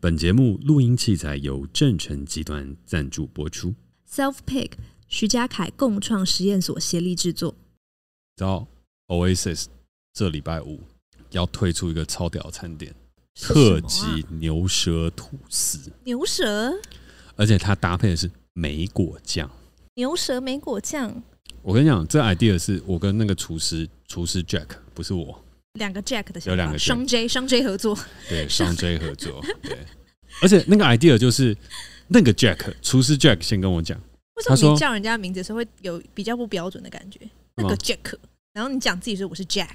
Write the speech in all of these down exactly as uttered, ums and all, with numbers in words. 本节目录音器材由正成集团赞助播出。 Self Pick 徐家凯共创实验所协力制作。到 Oasis 这礼拜五要推出一个超屌餐点，啊、特级牛舌吐司。牛舌，而且它搭配的是莓果酱。牛舌莓果酱，我跟你讲，这 idea 是我跟那个厨师厨师 Jack， 不是我。两个 Jack 的想法，有两个双 J 双 J 合作，对，双 J 合作，对。而且那个 idea 就是那个 Jack 厨师 Jack 先跟我讲，为什么你叫人家名字的时候会有比较不标准的感觉？那个 Jack， 然后你讲自己说我是 Jack，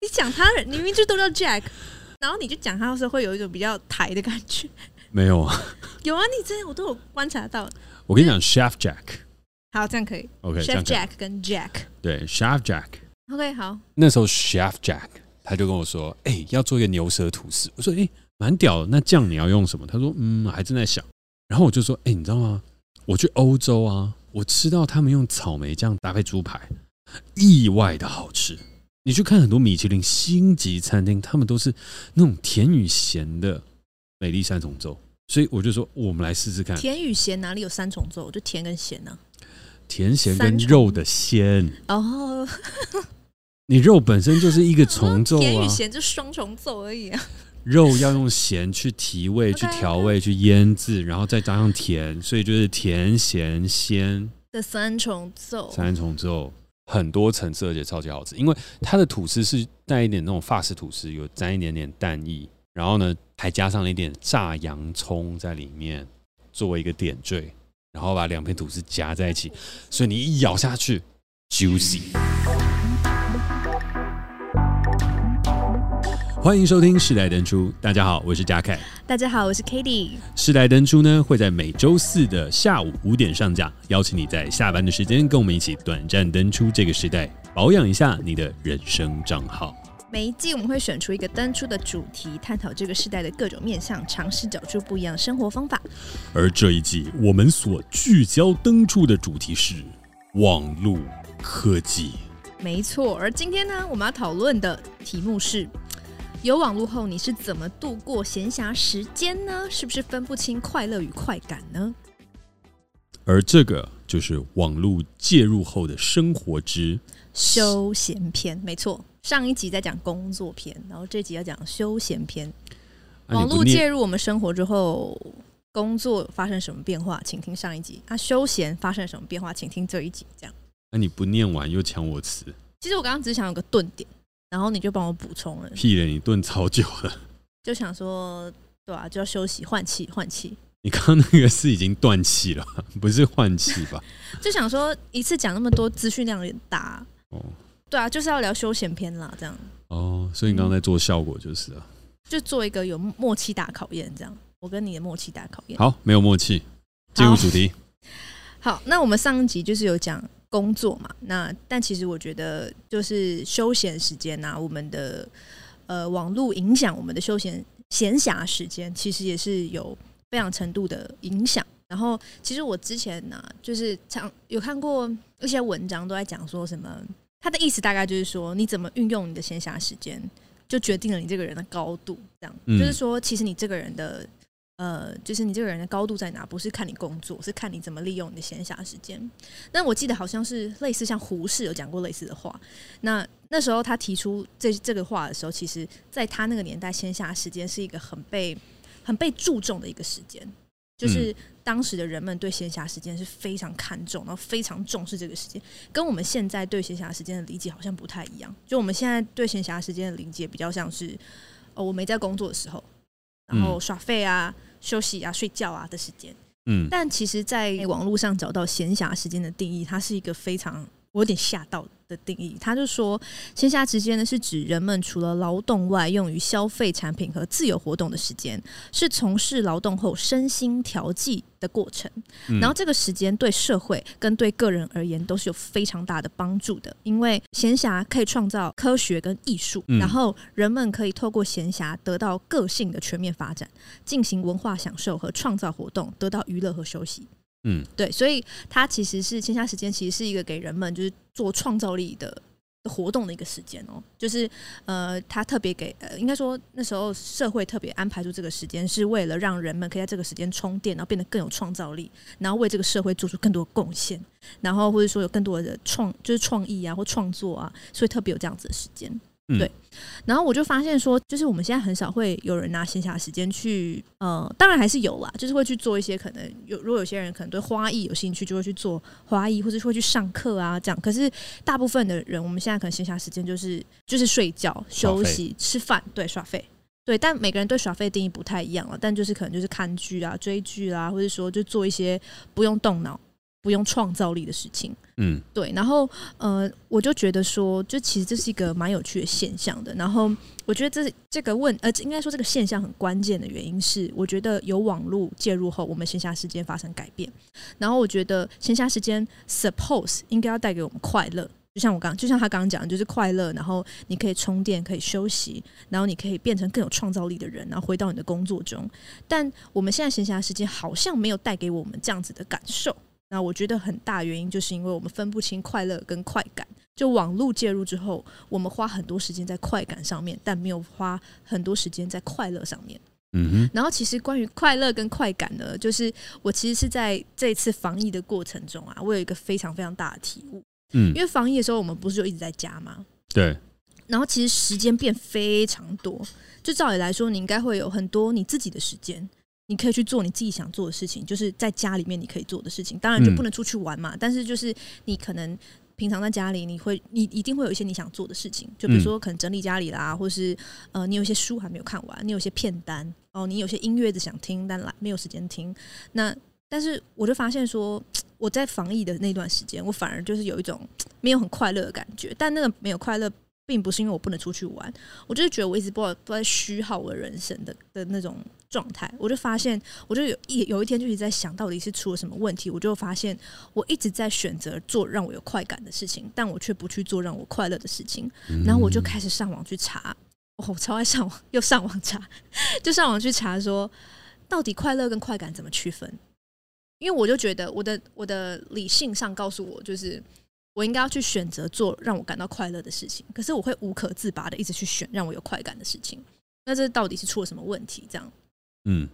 你讲他人你明明就都叫 Jack， 然后你就讲他的时候会有一种比较台的感觉。没有啊，有啊，你之前我都有观察到。我跟你讲 ，Chef Jack， 好，这样可以。OK， Chef Jack 跟 Jack， 对 ，Chef Jack。OK， 好。那时候 Chef Jack 他就跟我说：“哎、欸，要做一个牛舌吐司。”我说：“哎、欸，蛮屌的。那酱你要用什么？”他说：“嗯，还正在想。”然后我就说：“哎、欸，你知道吗？我去欧洲啊，我吃到他们用草莓酱搭配猪排，意外的好吃。你去看很多米其林星级餐厅，他们都是那种甜与咸的美丽三重奏。所以我就说，我们来试试看。甜与咸哪里有三重奏？就甜跟咸呢、啊？甜咸跟肉的鲜哦。” 你肉本身就是一个重奏啊，甜与咸就双重奏而已啊。肉要用咸去提味、去调味、去腌制，然后再加上甜，所以就是甜、咸、鲜的三重奏。三重奏很多层次，而且超级好吃。因为它的吐司是带一点那种法式吐司，有沾一点点蛋液，然后呢还加上了一点炸洋葱在里面作为一个点缀，然后把两片吐司夹在一起，所以你一咬下去 ，juicy。欢迎收听《世代登出》，大家好，我是Jack。大家好，我是 Katie。《世代登出》呢会在每周四的下午五点上架，邀请你在下班的时间跟我们一起短暂登出这个时代，保养一下你的人生账号。每一季我们会选出一个登出的主题，探讨这个世代的各种面向，尝试找出不一样生活方法。而这一季我们所聚焦登出的主题是网络科技。没错，而今天呢，我们要讨论的题目是。有网络后，你是怎么度过闲暇时间呢？是不是分不清快乐与快感呢？而这个就是网络介入后的生活之休闲篇，没错。上一集在讲工作篇，然后这集要讲休闲篇。啊、网络介入我们生活之后，工作发生什么变化？请听上一集。啊，休闲发生什么变化？请听这一集。这样，那、啊、你不念完又抢我词。其实我刚刚只想有个顿点。然后你就帮我补充了，屁嘞！你顿超久了，就想说，对啊，就要休息换气换气。你刚刚那个是已经断气了，不是换气吧？就想说一次讲那么多资讯量有点大哦，对啊，就是要聊休闲篇啦，这样哦。所以你刚刚在做效果就是啊，就做一个有默契大考验，这样我跟你的默契大考验。好，没有默契，进入主题。好，那我们上一集就是有讲。工作嘛，那但其实我觉得就是休闲时间啊，我们的呃网络影响我们的休闲闲暇时间，其实也是有非常程度的影响。然后其实我之前呢、啊，就是常有看过一些文章都在讲说什么，他的意思大概就是说，你怎么运用你的闲暇时间，就决定了你这个人的高度。这样、嗯、就是说，其实你这个人的呃，就是你这个人的高度在哪？不是看你工作，是看你怎么利用你的闲暇时间。那我记得好像是类似像胡适有讲过类似的话。那那时候他提出这这个话的时候，其实在他那个年代，闲暇时间是一个很被很被注重的一个时间，就是当时的人们对闲暇时间是非常看重，然后非常重视这个时间，跟我们现在对闲暇时间的理解好像不太一样。就我们现在对闲暇时间的理解比较像是，哦，我没在工作的时候，然后耍废啊。休息啊睡觉啊的时间、嗯、但其实在网络上找到闲暇时间的定义，它是一个非常我有点吓到的定义。它就说闲暇时间呢是指人们除了劳动外用于消费产品和自由活动的时间，是从事劳动后身心调剂的过程、嗯、然后这个时间对社会跟对个人而言都是有非常大的帮助的，因为闲暇可以创造科学跟艺术、嗯、然后人们可以透过闲暇得到个性的全面发展，进行文化享受和创造活动，得到娱乐和休息。嗯，对，所以它其实是闲暇时间，其实是一个给人们就是做创造力的活动的一个时间哦，就是呃，他特别给呃，应该说那时候社会特别安排出这个时间，是为了让人们可以在这个时间充电，然后变得更有创造力，然后为这个社会做出更多的贡献，然后或者说有更多的创就是创意啊或创作啊，所以特别有这样子的时间。嗯、对，然后我就发现说，就是我们现在很少会有人拿闲暇时间去，呃，当然还是有啦，就是会去做一些可能有，如果有些人可能对花艺有兴趣，就会去做花艺，或者会去上课啊这样。可是大部分的人，我们现在可能闲暇时间就是就是睡觉、休息、吃饭，对，耍废。对，但每个人对耍废的定义不太一样了，但就是可能就是看剧啊、追剧啊，或者说就做一些不用动脑、不用创造力的事情。嗯，对，然后呃，我就觉得说，就其实这是一个蛮有趣的现象的。然后我觉得这这个问呃，应该说这个现象很关键的原因是，我觉得有网络介入后，我们闲暇时间发生改变。然后我觉得闲暇时间 suppose 应该要带给我们快乐，就像我刚就像他刚刚讲的，就是快乐，然后你可以充电，可以休息，然后你可以变成更有创造力的人，然后回到你的工作中。但我们现在闲暇时间好像没有带给我们这样子的感受。那我觉得很大原因就是因为我们分不清快乐跟快感，就网络介入之后，我们花很多时间在快感上面，但没有花很多时间在快乐上面。嗯哼。然后其实关于快乐跟快感呢，就是我其实是在这一次防疫的过程中啊，我有一个非常非常大的体悟。嗯，因为防疫的时候我们不是就一直在家吗？对。然后其实时间变非常多，就照理来说你应该会有很多你自己的时间，你可以去做你自己想做的事情，就是在家里面你可以做的事情，当然就不能出去玩嘛、嗯、但是就是你可能平常在家里你会你一定会有一些你想做的事情，就比如说可能整理家里啦，或是呃你有些书还没有看完，你有些片单哦，你有些音乐的想听但没有时间听。那但是我就发现说，我在防疫的那段时间我反而就是有一种没有很快乐的感觉，但那个没有快乐并不是因为我不能出去玩，我就是觉得我一直不在虚耗我人生 的, 的那种状态。我就发现，我就有一有一天就一直在想到底是出了什么问题，我就发现我一直在选择做让我有快感的事情，但我却不去做让我快乐的事情。然后我就开始上网去查，哦、我超爱上网，又上网查，就上网去查说到底快乐跟快感怎么区分？因为我就觉得我的我的理性上告诉我就是，我应该要去选择做让我感到快乐的事情，可是我会无可自拔的一直去选让我有快感的事情，那这到底是出了什么问题这样。嗯，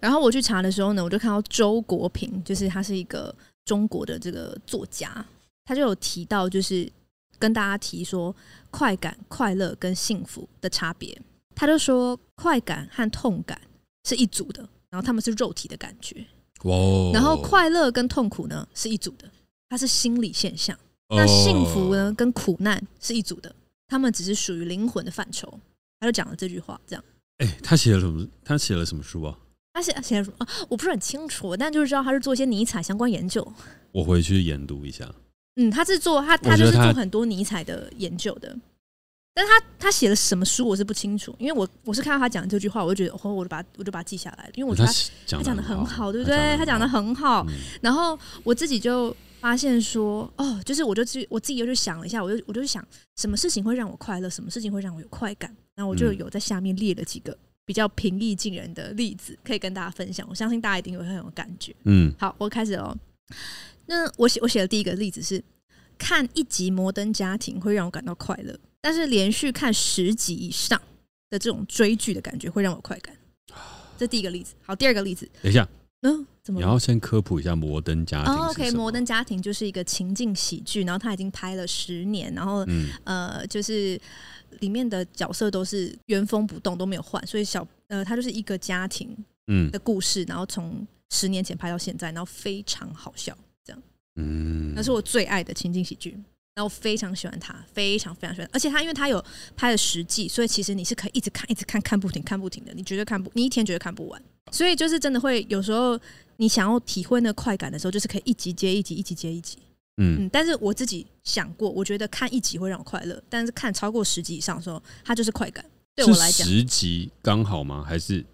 然后我去查的时候呢，我就看到周国平，就是他是一个中国的这个作家，他就有提到就是跟大家提说快感、快乐跟幸福的差别。他就说快感和痛感是一组的，然后他们是肉体的感觉、哦、然后快乐跟痛苦呢是一组的，它是心理现象。那幸福呢跟苦难是一组的，他们只是属于灵魂的范畴。他就讲了这句话这样。哎、欸，他写了什么他写了什么书啊？他写写了什么、啊、我不是很清楚，但就是知道他是做一些尼采相关研究。我回去研读一下。嗯，他是做 他, 他就是做很多尼采的研究的，但他他写了什么书我是不清楚，因为我我是看到他讲这句话，我就觉得、哦、我就把我就把它记下来了，因为我觉得他讲的很好，对不对？他讲的很好，然后我自己就发现说，哦，就是我就我自己就想了一下，我就我就想什么事情会让我快乐，什么事情会让我有快感，然后我就有在下面列了几个比较平易近人的例子可以跟大家分享，我相信大家一定会很有感觉。嗯，好，我开始哦。那我写我写的第一个例子是，看一集《摩登家庭》会让我感到快乐，但是连续看十集以上的这种追剧的感觉会让我快感。这第一个例子。好，第二个例子。等一下。嗯，怎么了？你要先科普一下摩登家庭是什么、oh, OK， 摩登家庭就是一个情境喜剧，然后他已经拍了十年，然后、嗯、呃，就是里面的角色都是原封不动，都没有换，所以小呃，他就是一个家庭的故事，嗯、然后从十年前拍到现在，然后非常好笑，这样，嗯，那是我最爱的情境喜剧，然后我非常喜欢他，非常非常喜欢，而且他因为他有拍了十季，所以其实你是可以一直看、一直看、看不停、看不停的，你绝对看不，你一天绝对看不完。所以就是真的会有时候你想要体会那快感的时候，就是可以一集接一集，一集接一集。嗯，但是我自己想过，我觉得看一集会让我快乐，但是看超过十集以上的时候，它就是快感。对我来讲，十集刚好吗？还是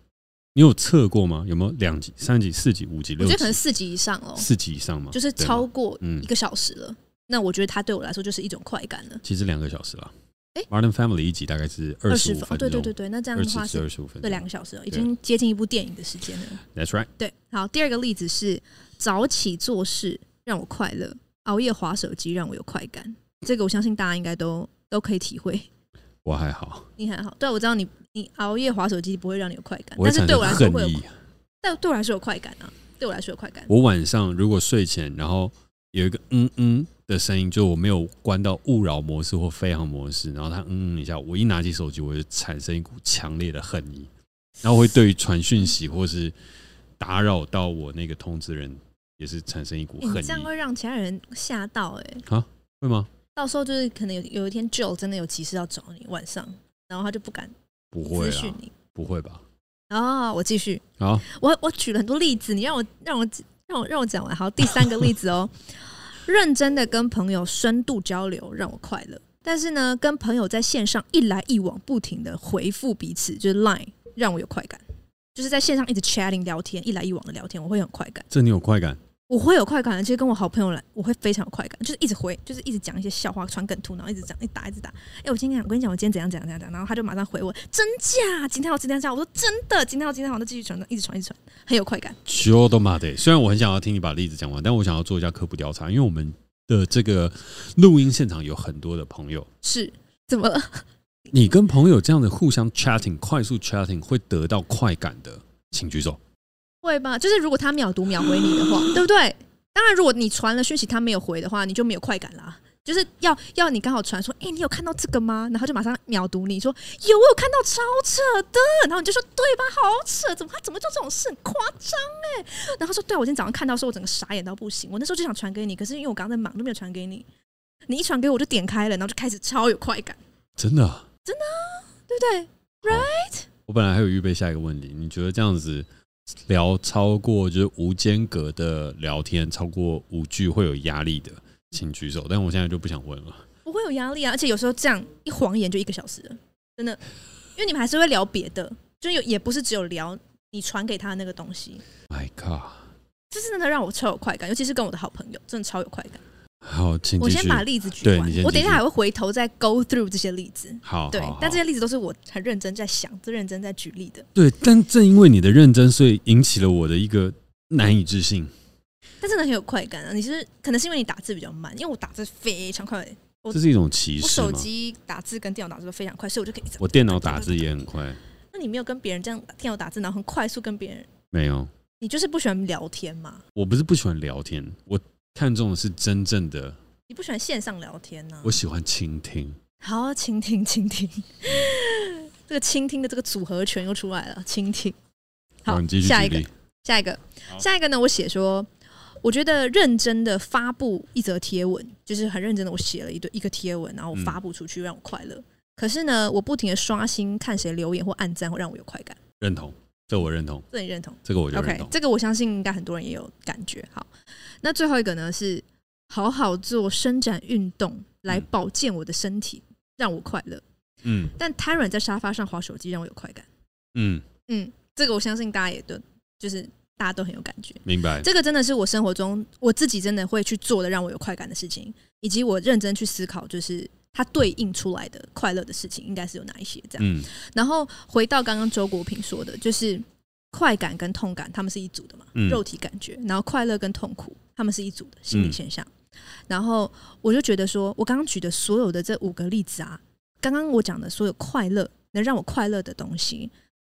你有测过吗？有没有两集、三集、四集、五集、六集？我觉得可能四集以上哦，四集以上嘛，就是超过一个小时了。嗯、那我觉得它对我来说就是一种快感了。其实两个小时了。Modern Family 一集大概是二十五分钟，对对对对，那这样的话是对两个小时，已经接近一部电影的时间了。That's right。对，好，第二个例子是早起做事让我快乐，熬夜滑手机让我有快感。这个我相信大家应该都都可以体会。我还好，你还好。对，我知道你你熬夜滑手机不会让你有快感，但是对我来说会有，但对我来说有快感啊，对我来说有快感。我晚上如果睡前，然后有一个嗯嗯的声音，就我没有关到勿扰模式或飞行模式，然后它嗯嗯一下，我一拿起手机，我就产生一股强烈的恨意，然后会对于传讯息或是打扰到我那个通知人，也是产生一股恨意。欸、你这样会让其他人吓到哎、欸、啊？会吗？到时候就是可能有有一天 Joe 真的有急事要找你晚上，然后他就不敢咨询你，不会吧？哦，我继续。好，我我举了很多例子，你让我让我让我让我讲完。好，第三个例子哦，认真的跟朋友深度交流让我快乐，但是呢，跟朋友在线上一来一往不停的回复彼此，就是 Line 让我有快感，就是在线上一直 chatting 聊天，一来一往的聊天，我会很快感。这你有快感？我会有快感的，其实跟我好朋友来，我会非常有快感，就是一直回，就是一直讲一些笑话、传梗图，然后一直讲、一打、一直打。哎、欸，我今天我跟你讲，我今天怎样怎样怎样，然后他就马上回我，真假？今天好，今天假？我说真的，今天好，今天好，就继续传，一直传，一直传，很有快感。就都嘛的，虽然我很想要听你把例子讲完，但我想要做一下科普调查，因为我们的这个录音现场有很多的朋友。是，怎么了？你跟朋友这样的互相 chatting、快速 chatting 会得到快感的，请举手。会吧，就是如果他秒读秒回你的话，对不对？当然，如果你传了讯息他没有回的话，你就没有快感啦。就是要要你刚好传说，哎、欸，你有看到这个吗？然后就马上秒读你说有，我有看到，超扯的。然后你就说对吧，好扯，怎么他怎么就这种事，很夸张哎。然后说对、啊，我今天早上看到，说我整个傻眼到不行。我那时候就想传给你，可是因为我刚刚在忙，就没有传给你。你一传给我，我就点开了，然后就开始超有快感。真的、啊，真的、啊，对不对 ？Right？ 我本来还有预备下一个问题，你觉得这样子？聊超过就是无间隔的聊天，超过五句会有压力的，请举手。但我现在就不想问了。不会有压力啊，而且有时候这样一晃眼就一个小时了，真的，因为你们还是会聊别的，就也不是只有聊你传给他的那个东西。My God， 这是真的让我超有快感，尤其是跟我的好朋友，真的超有快感。好，请我先把例子举完，我等一下还会回头再 go through 这些例子。好，对，好好但这些例子都是我很认真在想，认真在举例的。对，但正因为你的认真，所以引起了我的一个难以置信。但真的很有快感啊！你是可能是因为你打字比较慢，因为我打字非常快，这是一种歧视吗？我手机打字跟电脑打字都非常快，所以我就可以一直。我电脑打字也很快。那你没有跟别人这样电脑打字，然后很快速跟别人？没有。你就是不喜欢聊天嘛？我不是不喜欢聊天，我。看重的是真正的，你不喜欢线上聊天呢、啊？我喜欢倾听。好，倾听，倾听，这个倾听的这个组合拳又出来了。倾听，好，你继续。下一个，下一个，下一个呢？我写说，我觉得认真的发布一则贴文，就是很认真的，我写了一一个贴文，然后我发布出去，让我快乐。嗯、可是呢，我不停的刷新，看谁留言或按赞，会让我有快感。认同。这我认同，这你认同，这个我就认同。Okay, 这个我相信应该很多人也有感觉。好，那最后一个呢是好好做伸展运动来保健我的身体，嗯、让我快乐。嗯，但瘫软在沙发上滑手机让我有快感。嗯嗯，这个我相信大家也都就是大家都很有感觉。明白，这个真的是我生活中我自己真的会去做的让我有快感的事情，以及我认真去思考就是。它对应出来的快乐的事情应该是有哪一些这样、嗯、然后回到刚刚周国平说的就是快感跟痛感他们是一组的嘛、嗯、肉体感觉然后快乐跟痛苦他们是一组的心理现象、嗯、然后我就觉得说我刚刚举的所有的这五个例子啊刚刚我讲的所有快乐能让我快乐的东西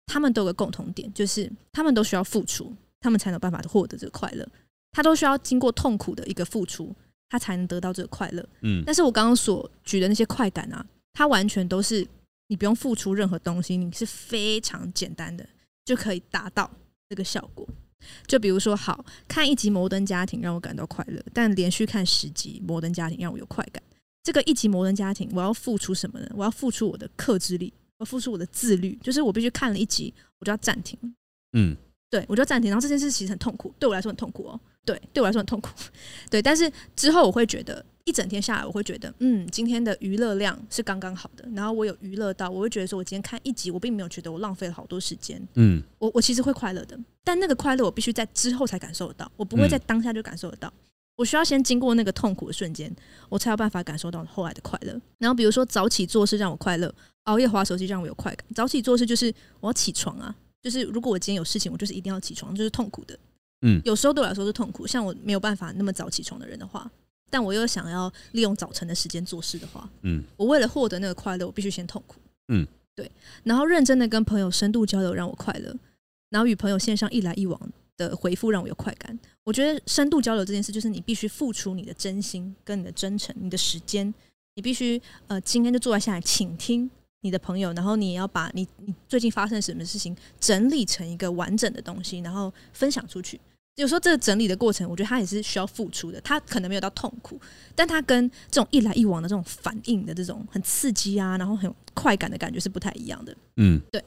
他们都有个共同点就是他们都需要付出他们才有办法获得这个快乐他都需要经过痛苦的一个付出他才能得到这个快乐、嗯、但是我刚刚所举的那些快感啊它完全都是你不用付出任何东西你是非常简单的就可以达到这个效果就比如说好看一集摩登家庭让我感到快乐但连续看十集摩登家庭让我有快感这个一集摩登家庭我要付出什么呢我要付出我的克制力我要付出我的自律就是我必须看了一集我就要暂停嗯对我就暂停然后这件事其实很痛苦对我来说很痛苦哦对对我来说很痛苦对但是之后我会觉得一整天下来我会觉得嗯今天的娱乐量是刚刚好的然后我有娱乐到我会觉得说我今天看一集我并没有觉得我浪费了好多时间嗯我，我其实会快乐的但那个快乐我必须在之后才感受得到我不会在当下就感受得到、嗯、我需要先经过那个痛苦的瞬间我才有办法感受到后来的快乐然后比如说早起做事让我快乐熬夜滑手机让我有快感早起做事就是我要起床啊就是如果我今天有事情我就是一定要起床就是痛苦的、嗯、有时候对我来说是痛苦像我没有办法那么早起床的人的话但我又想要利用早晨的时间做事的话，嗯，我为了获得那个快乐，我必须先痛苦，嗯，对。然后认真的跟朋友深度交流让我快乐，然后与朋友线上一来一往的回复让我有快感。我觉得深度交流这件事，就是你必须付出你的真心跟你的真诚，你的时间，你必须呃今天就坐下来倾听你的朋友，然后你也要把你你最近发生什么事情整理成一个完整的东西，然后分享出去。有时候这个整理的过程，我觉得它也是需要付出的，它可能没有到痛苦，但它跟这种一来一往的这种反应的这种很刺激啊，然后很有快感的感觉是不太一样的。嗯，对。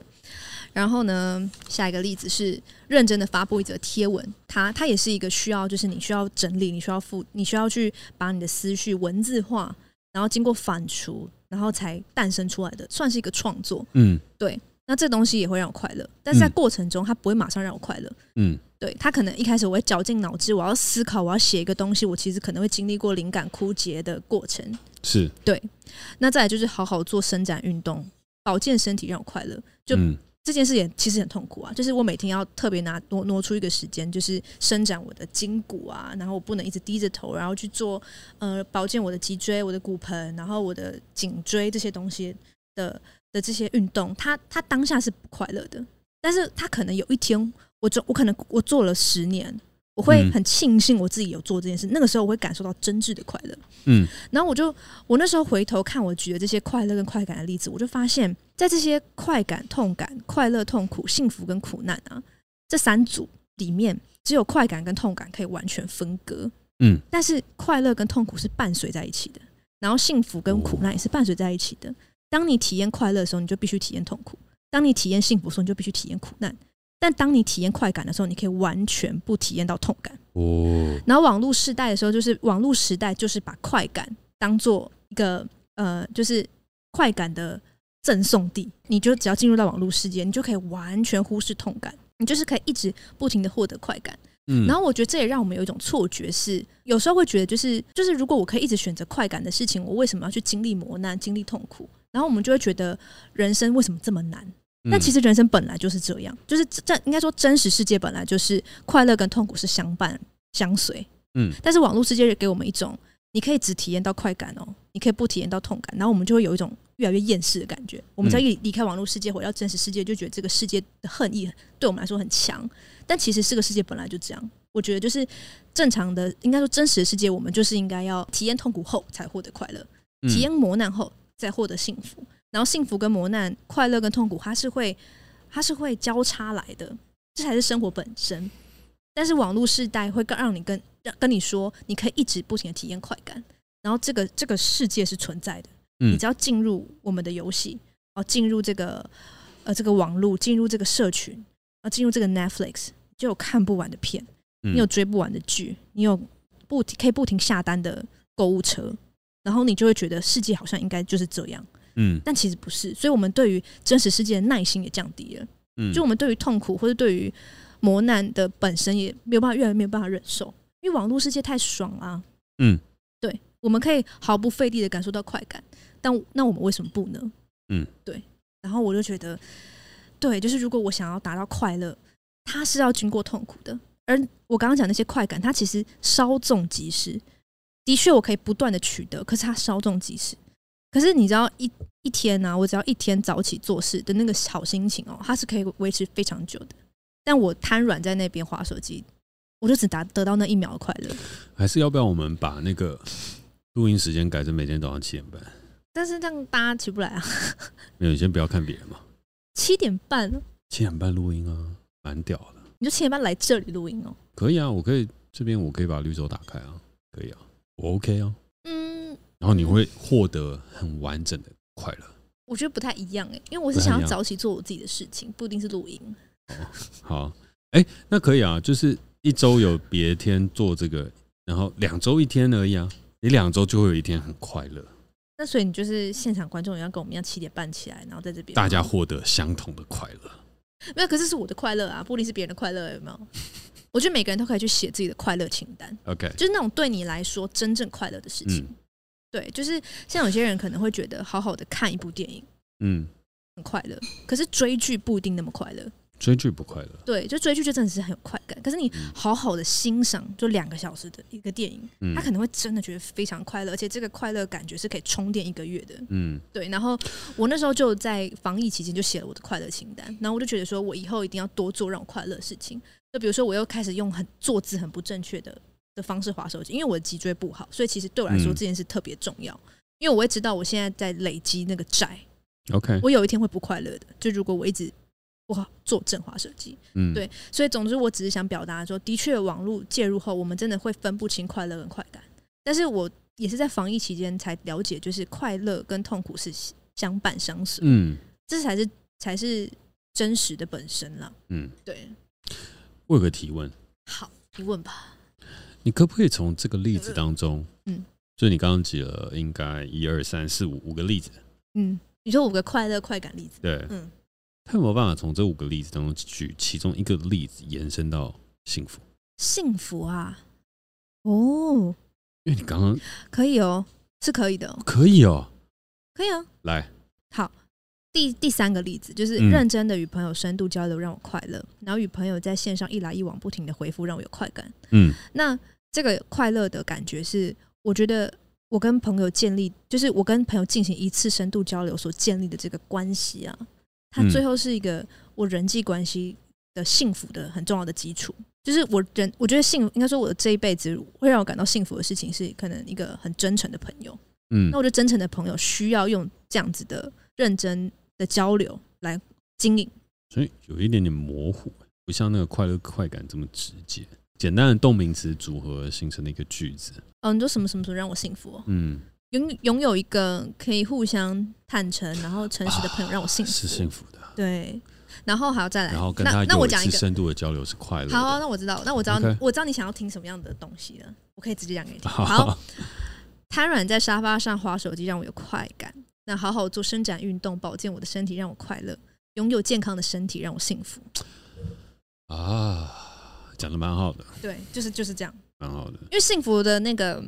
然后呢，下一个例子是认真的发布一则贴文，它它也是一个需要，就是你需要整理，你需要付，你需要去把你的思绪文字化，然后经过反刍，然后才诞生出来的，算是一个创作。嗯，对。那这东西也会让我快乐，但是在过程中，它不会马上让我快乐。嗯，对。它可能一开始我会绞尽脑汁，我要思考，我要写一个东西，我其实可能会经历过灵感枯竭的过程。是，对。那再来就是好好做伸展运动，保健身体让我快乐。就、嗯这件事也其实很痛苦啊，就是我每天要特别拿挪挪出一个时间，就是伸展我的筋骨啊，然后我不能一直低着头，然后去做呃保健我的脊椎、我的骨盆，然后我的颈椎这些东西的的这些运动，它它当下是不快乐的，但是它可能有一天，我做我可能我做了十年，我会很庆幸我自己有做这件事，那个时候我会感受到真挚的快乐。嗯，然后我就我那时候回头看我举的这些快乐跟快感的例子，我就发现在这些快感、痛感、快乐、痛苦、幸福跟苦难啊这三组里面，只有快感跟痛感可以完全分割。嗯，但是快乐跟痛苦是伴随在一起的，然后幸福跟苦难也是伴随在一起的。当你体验快乐的时候，你就必须体验痛苦；当你体验幸福的时候，你就必须体验苦难。但当你体验快感的时候，你可以完全不体验到痛感。哦。然后网络时代的时候，就是网络时代就是把快感当做一个呃，就是快感的赠送地。你就只要进入到网络世界，你就可以完全忽视痛感，你就是可以一直不停的获得快感。嗯。然后我觉得这也让我们有一种错觉是，是有时候会觉得就是就是如果我可以一直选择快感的事情，我为什么要去经历磨难、经历痛苦？然后我们就会觉得人生为什么这么难？但其实人生本来就是这样，就是应该说真实世界本来就是快乐跟痛苦是相伴相随。嗯，但是网络世界给我们一种你可以只体验到快感哦，你可以不体验到痛感，然后我们就会有一种越来越厌世的感觉。我们只要一离开网络世界回到真实世界，就觉得这个世界的恨意对我们来说很强，但其实这个世界本来就这样。我觉得就是正常的，应该说真实的世界，我们就是应该要体验痛苦后才获得快乐，体验磨难后再获得幸福。然后幸福跟磨难、快乐跟痛苦，它是会，它是会交叉来的，这才是生活本身。但是网络世代会更让你跟跟你说，你可以一直不停的体验快感，然后这个这个世界是存在的，嗯、你只要进入我们的游戏，哦，进入这个呃这个网络，进入这个社群，啊，进入这个 Netflix， 就有看不完的片，你有追不完的剧，你有不可以不停下单的购物车，然后你就会觉得世界好像应该就是这样。嗯，但其实不是，所以我们对于真实世界的耐心也降低了。嗯，就我们对于痛苦或者对于磨难的本身也没有办法，越来越没有办法忍受，因为网络世界太爽啊。嗯，对，我们可以毫不费力的感受到快感，但那我们为什么不呢？嗯，对。然后我就觉得，对，就是如果我想要达到快乐，它是要经过痛苦的。而我刚刚讲那些快感，它其实稍纵即逝。的确，我可以不断的取得，可是它稍纵即逝。可是你知道 一, 一天啊，我只要一天早起做事的那个好心情哦，它是可以维持非常久的。但我瘫软在那边滑手机，我就只达得到那一秒的快乐。还是要不要我们把那个录音时间改成每天早上七点半？但是这样大家起不来啊。没有，你先不要看别人嘛。七点半？七点半录音啊，蛮屌的。你就七点半来这里录音哦？可以啊，我可以这边我可以把绿洲打开啊，可以啊，我 OK 啊。嗯。然后你会获得很完整的快乐，我觉得不太一样哎、欸，因为我是想要早起做我自己的事情，不一定是录音。哦、好，哎、欸，那可以啊，就是一周有别天做这个，然后两周一天而已啊，你两周就会有一天很快乐。那所以你就是现场观众也要跟我们一样七点半起来，然后在这边大家获得相同的快乐。没有，可是是我的快乐啊，不一定是别人的快乐，有没有？我觉得每个人都可以去写自己的快乐清单。OK， 就是那种对你来说真正快乐的事情。嗯，对，就是像有些人可能会觉得好好的看一部电影，嗯，很快乐。可是追剧不一定那么快乐，追剧不快乐，对，就追剧就真的是很有快感。可是你好好的欣赏就两个小时的一个电影，嗯，他可能会真的觉得非常快乐，而且这个快乐感觉是可以充电一个月的。嗯，对。然后我那时候就在防疫期间就写了我的快乐清单，然后我就觉得说我以后一定要多做让我快乐的事情。就比如说我又开始用很坐姿很不正确 的, 的方式滑手机，因为我的脊椎不好，所以其实对我来说这件事特别重要，嗯，因为我会知道我现在在累积那个债。OK， 我有一天会不快乐的，就如果我一直不好做正滑手机，嗯，对，所以总之我只是想表达说，的确网络介入后，我们真的会分不清快乐跟快感。但是我也是在防疫期间才了解，就是快乐跟痛苦是相伴相随，嗯，这才是才是真实的本身啦。嗯，对。我有个提问，好，提问吧。你可不可以从这个例子当中，嗯，就是你刚刚举了应该一二三四五五个例子，嗯。你说五个快乐快感例子，对，嗯，他有没有办法从这五个例子当中举其中一个例子延伸到幸福？幸福啊，哦，因为你刚刚可以哦，是可以的，哦，可以哦，可以啊，来，好，第第三个例子就是认真的与朋友深度交流让我快乐，嗯，然后与朋友在线上一来一往不停的回复让我有快感，嗯，那这个快乐的感觉是，我觉得。我跟朋友建立，就是我跟朋友进行一次深度交流所建立的这个关系啊，它最后是一个我人际关系的幸福的很重要的基础。就是我人，我觉得幸福，应该说我这一辈子会让我感到幸福的事情是，可能一个很真诚的朋友。嗯，那我觉得真诚的朋友需要用这样子的认真的交流来经营，所以有一点点模糊，不像那个快乐快感这么直接。简单的动名词组合形成的一个句子。哦，你说什么什么什么让我幸福，哦？嗯，拥拥有一个可以互相坦诚然后诚实的朋友让我幸福，啊，是幸福的。对，然后还要再来，然后跟他有一次深度的交流是快乐的。好，啊，那我知道，那我知道，okay. 我知道你想要听什么样的东西了，我可以直接讲给你听。好，好瘫软在沙发上滑手机让我有快感，那好好做伸展运动保健我的身体让我快乐，拥有健康的身体让我幸福。啊。讲得蛮好的，对，就是就是这样，蛮好的。因为幸福的那个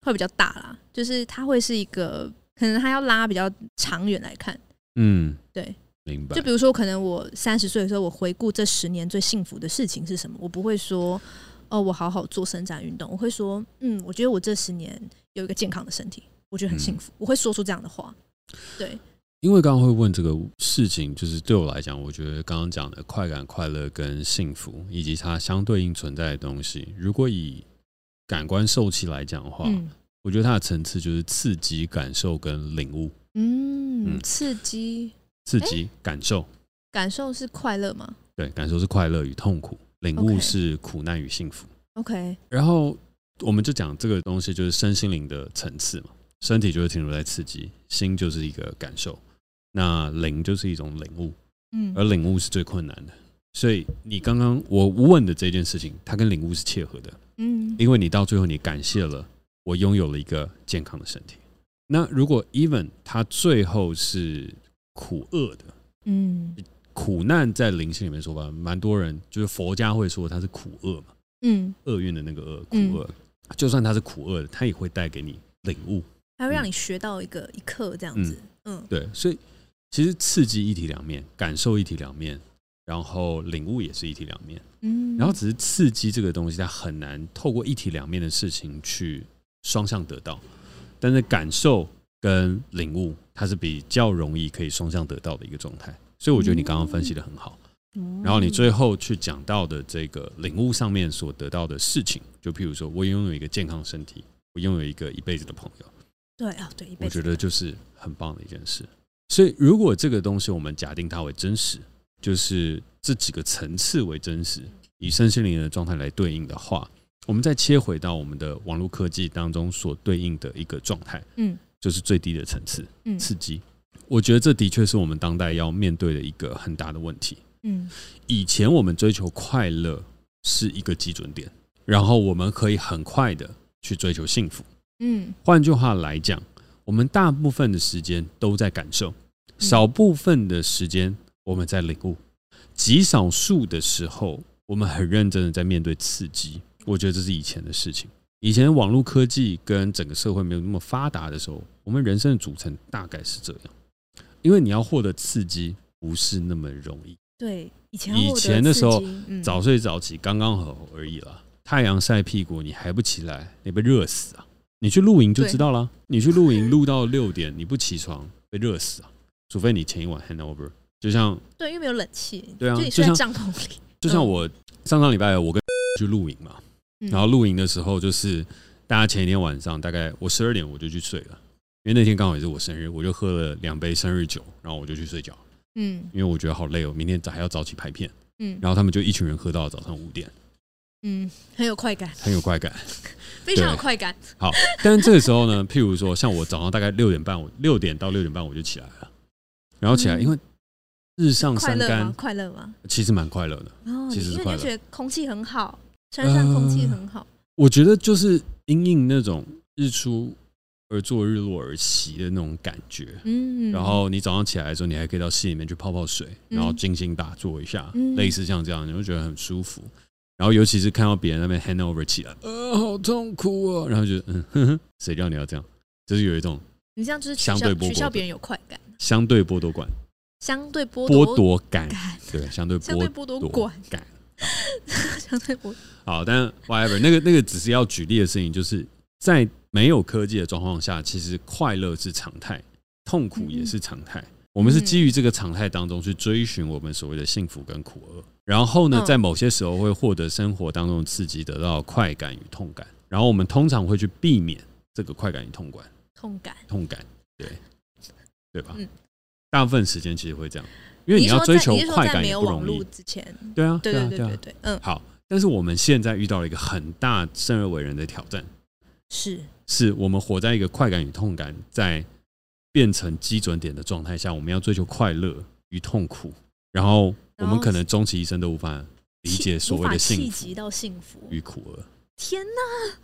会比较大啦，就是它会是一个，可能它要拉比较长远来看，嗯，对，明白。就比如说，可能我三十岁的时候，我回顾这十年最幸福的事情是什么，我不会说哦，我好好做伸展运动，我会说，嗯，我觉得我这十年有一个健康的身体，我觉得很幸福，嗯，我会说出这样的话，对。因为刚刚会问这个事情，就是对我来讲，我觉得刚刚讲的快感、快乐跟幸福，以及它相对应存在的东西，如果以感官受器来讲的话，嗯，我觉得它的层次就是刺激、感受跟领悟。嗯，嗯刺激、刺激、欸、感受，感受是快乐吗？对，感受是快乐与痛苦，领悟是苦难与幸福。OK， 然后我们就讲这个东西就是身心灵的层次嘛，身体就是停留在刺激，心就是一个感受。那灵就是一种领悟，嗯，而领悟是最困难的。所以你刚刚我问的这件事情，它跟领悟是切合的，嗯，因为你到最后你感谢了我拥有了一个健康的身体。那如果 even 它最后是苦厄的，嗯，苦难在灵性里面说吧，蛮多人就是佛家会说它是苦厄嘛，嗯，厄运的那个厄，苦厄，嗯，就算它是苦厄的，它也会带给你领悟，它会让你学到一个，嗯，一课这样子，嗯，对，所以。其实刺激一体两面，感受一体两面，然后领悟也是一体两面，嗯，然后只是刺激这个东西它很难透过一体两面的事情去双向得到，但是感受跟领悟它是比较容易可以双向得到的一个状态。所以我觉得你刚刚分析得很好，嗯，然后你最后去讲到的这个领悟上面所得到的事情，就譬如说我拥有一个健康身体，我拥有一个一辈子的朋友，对，哦，对，一辈子，我觉得就是很棒的一件事。所以如果这个东西我们假定它为真实，就是这几个层次为真实，以身心灵的状态来对应的话，我们再切回到我们的网络科技当中所对应的一个状态，嗯，就是最低的层次，嗯，刺激。我觉得这的确是我们当代要面对的一个很大的问题，嗯，以前我们追求快乐是一个基准点，然后我们可以很快的去追求幸福，嗯，换句话来讲，我们大部分的时间都在感受，少部分的时间我们在领悟，极少数的时候我们很认真的在面对刺激。我觉得这是以前的事情，以前网络科技跟整个社会没有那么发达的时候，我们人生的组成大概是这样。因为你要获得刺激不是那么容易，对，以前以前的时候、嗯、早睡早起刚刚好而已啦。太阳晒屁股你还不起来，你被热死啊！你去露营就知道啦，你去露营露到六点你不起床被热死啊！除非你前一晚 hangover， 就像对，因为没有冷气，对啊，就你睡在帐篷里。就像我、嗯、上上礼拜我跟去露营嘛，然后露营的时候就是大家前一天晚上大概我十二点我就去睡了。因为那天刚好也是我生日，我就喝了两杯生日酒，然后我就去睡觉。嗯，因为我觉得好累哦，明天还要早起拍片。嗯，然后他们就一群人喝到了早上五点。嗯，很有快感，很有快感，非常有快感。好，但是这个时候呢，譬如说像我早上大概六点半，我六点到六点半我就起来了，然后起来，因为日上三竿、嗯，快乐吗？其实蛮快乐的，哦、其实是快乐，因为你就觉得空气很好，山上空气很好、呃。我觉得就是因应那种日出。而做日落而息的那种感觉，嗯，然后你早上起来的时候，你还可以到溪里面去泡泡水，然后精心打坐一下，类似像这样，你会觉得很舒服。然后尤其是看到别人那边 hangover 起来，呃，好痛苦哦，然后就嗯，谁叫你要这样？就是有一种你这样就是相对取消别人有快感，相对剥夺感，相对剥夺感，对，相对剥夺感，相对剥。好，但 whatever， 那个那个只是要举例的事情，就是在。没有科技的状况下，其实快乐是常态，痛苦也是常态。嗯、我们是基于这个常态当中去追寻我们所谓的幸福跟苦厄。然后呢，在某些时候会获得生活当中刺激，得到快感与痛感。然后我们通常会去避免这个快感与痛感。痛感，痛感，对，对吧？嗯、大部分时间其实会这样，因为你要追求快感也不容易。你说在没有网络之前，对啊，对啊，对啊，对啊，对啊，对啊，嗯。好，但是我们现在遇到了一个很大生而为人的挑战，是。是我们活在一个快感与痛感在变成基准点的状态下，我们要追求快乐与痛苦，然后我们可能终其一生都无法理解所谓的幸福与苦厄。天哪！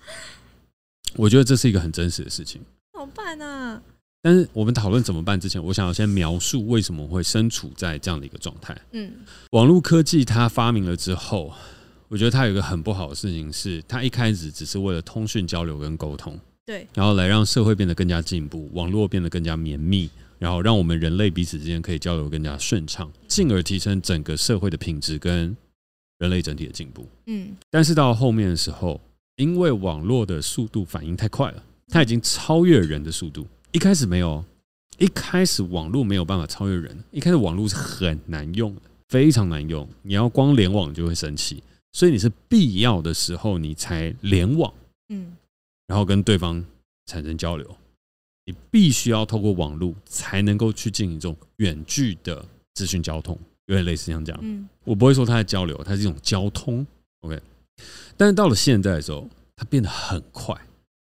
我觉得这是一个很真实的事情。怎么办啊？但是我们讨论怎么办之前，我想要先描述为什么会身处在这样的一个状态。嗯，网络科技它发明了之后，我觉得它有一个很不好的事情是，它一开始只是为了通讯交流跟沟通。对，然后来让社会变得更加进步，网络变得更加绵密，然后让我们人类彼此之间可以交流更加顺畅，进而提升整个社会的品质跟人类整体的进步。嗯，但是到后面的时候，因为网络的速度反应太快了，它已经超越人的速度。一开始没有，一开始网络没有办法超越人，一开始网络是很难用的，非常难用，你要光联网就会生气，所以你是必要的时候你才联网。嗯。然后跟对方产生交流，你必须要透过网络才能够去进行这种远距的资讯交通，有点类似像这样。嗯，我不会说它是交流，它是一种交通。OK， 但是到了现在的时候，它变得很快，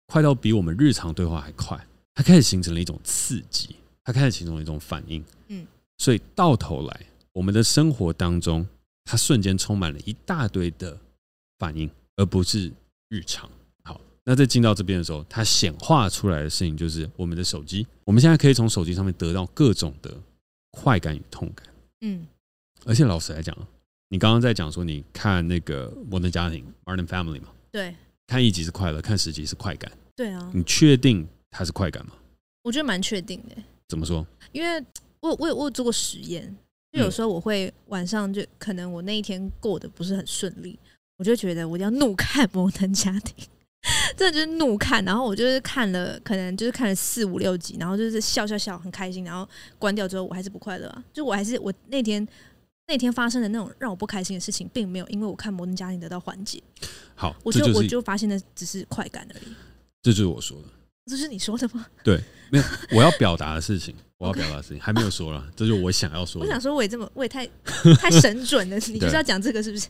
快到比我们日常对话还快。它开始形成了一种刺激，它开始形成了一种反应。嗯，所以到头来，我们的生活当中，它瞬间充满了一大堆的反应，而不是日常。那在进到这边的时候，它显化出来的事情就是我们的手机。我们现在可以从手机上面得到各种的快感与痛感。嗯，而且老实来讲，你刚刚在讲说你看那个《摩登家庭》（Modern Family） 嘛，对，看一集是快乐，看十集是快感。对啊，你确定它是快感吗？我觉得蛮确定的。怎么说？因为我我我有做过实验，就有时候我会晚上就可能我那一天过得不是很顺利，我就觉得我一定要怒看《摩登家庭》。真的就是怒看，然后我就是看了，可能就是看了四五六集，然后就是笑笑笑，很开心，然后关掉之后我还是不快乐啊，就我还是我那天那天发生的那种让我不开心的事情，并没有因为我看《摩登家庭》得到缓解。好，我就、就是、我就发现的只是快感而已。这就是我说的，这是你说的吗？对，没有，我要表达的事情，我要表达的事情、okay. 还没有说啦，这就是我想要说的。我想说我也这么，我也太太神准了，你就是要讲这个是不是？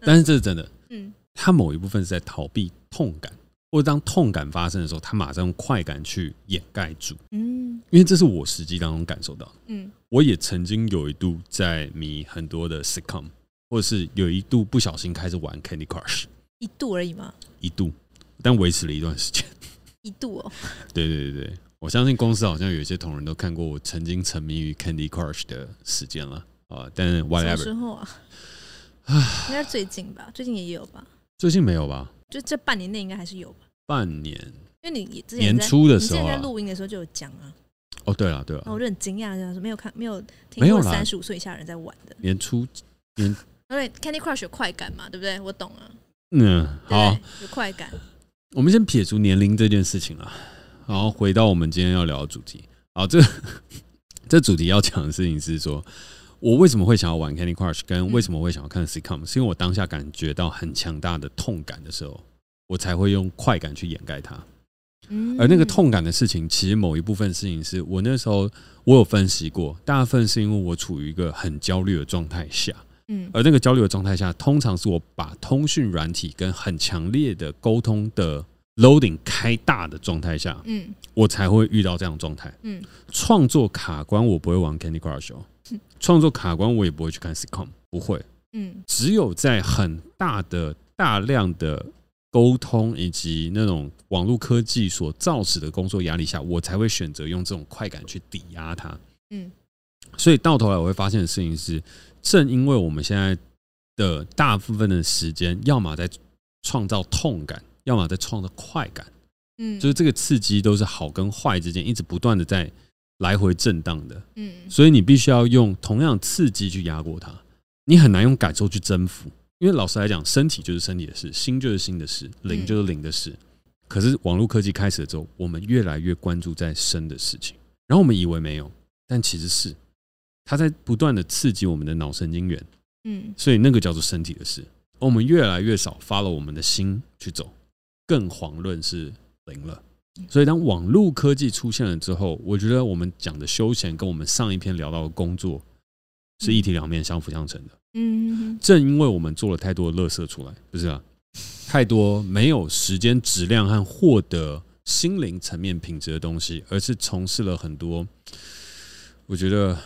但是这是真的，嗯。他某一部分是在逃避痛感，或者当痛感发生的时候，他马上用快感去掩盖住。嗯，因为这是我实际当中感受到的。嗯，我也曾经有一度在迷很多的 sitcom， 或者是有一度不小心开始玩 Candy Crush， 一度而已吗？一度，但维持了一段时间。一度哦。对对对对，我相信公司好像有一些同仁都看过我曾经沉迷于 Candy Crush 的时间了啊，但 whatever。什么时候啊？应该最近吧，最近也有吧。最近没有吧？就这半年内应该还是有吧。半年，因为你之前年初的时候、啊，你之前在录音的时候就有讲啊。哦，对了对了，然后我就很惊讶，这样说没有看没有听过三十五岁以下人在玩的，年初年对 Candy Crush 有快感嘛，对不对？我懂了，嗯，好，有快感。我们先撇除年龄这件事情了，然后回到我们今天要聊的主题。好，这这主题要讲的事情是说，我为什么会想要玩 Candy Crush， 跟为什么会想要看 sitcom，、嗯、是因为我当下感觉到很强大的痛感的时候，我才会用快感去掩盖它。而那个痛感的事情，其实某一部分事情是我那时候我有分析过，大部分是因为我处于一个很焦虑的状态下，嗯，而那个焦虑的状态下，通常是我把通讯软体跟很强烈的沟通的 loading 开大的状态下，嗯，我才会遇到这样的状态，嗯，创作卡关我不会玩 Candy Crush， 创作卡关我也不会去看 sitcom， 不会，嗯，只有在很大的大量的沟通以及那种网络科技所造成的工作压力下，我才会选择用这种快感去抵押它。嗯，所以到头来我会发现的事情是，正因为我们现在的大部分的时间，要么在创造痛感，要么在创造快感。嗯，就是这个刺激都是好跟坏之间一直不断的在来回震荡的。嗯，所以你必须要用同样刺激去压过它，你很难用感受去征服。因为老实来讲，身体就是身体的事，心就是心的事，灵就是灵的事。嗯、可是网络科技开始了之后，我们越来越关注在身的事情，然后我们以为没有，但其实是它在不断的刺激我们的脑神经元。嗯，所以那个叫做身体的事。而我们越来越少 follow 我们的心去走，更遑论是灵了。所以当网络科技出现了之后，我觉得我们讲的休闲跟我们上一篇聊到的工作是一体两面相辅相成的。嗯，正因为我们做了太多的垃圾出来，不是啊，太多没有时间质量和获得心灵层面品质的东西，而是从事了很多我觉得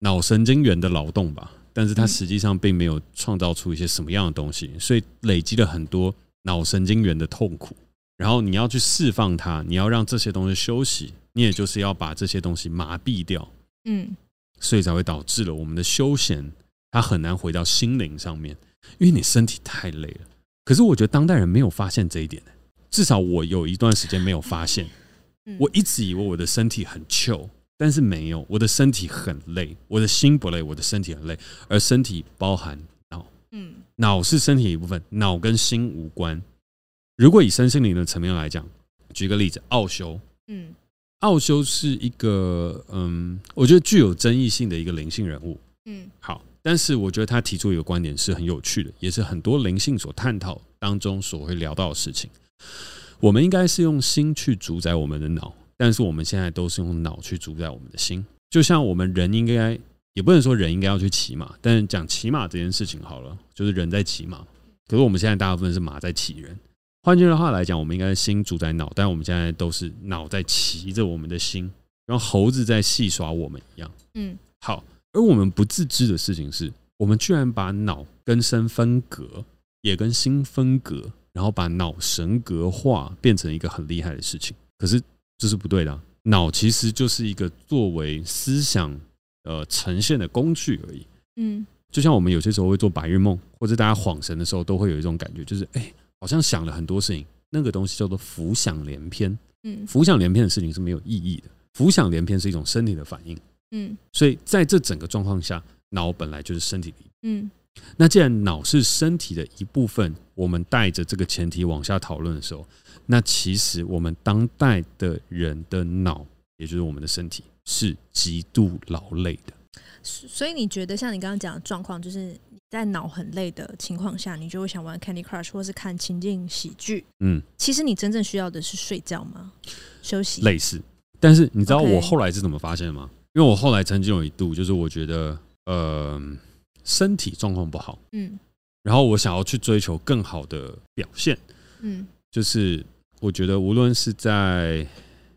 脑神经元的劳动吧，但是它实际上并没有创造出一些什么样的东西，所以累积了很多脑神经元的痛苦，然后你要去释放它，你要让这些东西休息，你也就是要把这些东西麻痹掉，嗯，所以才会导致了我们的休闲它很难回到心灵上面，因为你身体太累了。可是我觉得当代人没有发现这一点、欸，至少我有一段时间没有发现。我一直以为我的身体很 chill， 但是没有，我的身体很累，我的心不累，我的身体很累。而身体包含脑，嗯，脑是身体的一部分，脑跟心无关。如果以身心灵的层面来讲，举个例子，奥修，嗯，奥修是一个，嗯，我觉得具有争议性的一个灵性人物，嗯，好。但是我觉得他提出一个观点是很有趣的，也是很多灵性所探讨当中所会聊到的事情。我们应该是用心去主宰我们的脑，但是我们现在都是用脑去主宰我们的心。就像我们人应该，也不能说人应该要去骑马，但是讲骑马这件事情好了，就是人在骑马，可是我们现在大部分是马在骑人。换句话来讲，我们应该是心主宰脑，但我们现在都是脑在骑着我们的心，然后猴子在戏耍我们一样。嗯，好。而我们不自知的事情是，我们居然把脑跟身分隔，也跟心分隔，然后把脑神格化，变成一个很厉害的事情。可是这是不对的、啊，脑其实就是一个作为思想呃呈现的工具而已。嗯，就像我们有些时候会做白日梦，或者大家恍神的时候，都会有一种感觉，就是哎、欸，好像想了很多事情。那个东西叫做浮想联翩。嗯，浮想联翩的事情是没有意义的，浮想联翩是一种身体的反应。嗯，所以在这整个状况下，脑本来就是身体的一部分。嗯，那既然脑是身体的一部分，我们带着这个前提往下讨论的时候，那其实我们当代的人的脑，也就是我们的身体，是极度劳累的。所以你觉得像你刚刚讲的状况，就是在脑很累的情况下，你就会想玩 Candy Crush 或是看情境喜剧。嗯，其实你真正需要的是睡觉吗？休息类似，但是你知道我后来是怎么发现的吗？Okay，因为我后来曾经有一度，就是我觉得，呃，身体状况不好，嗯，然后我想要去追求更好的表现，嗯，就是我觉得无论是在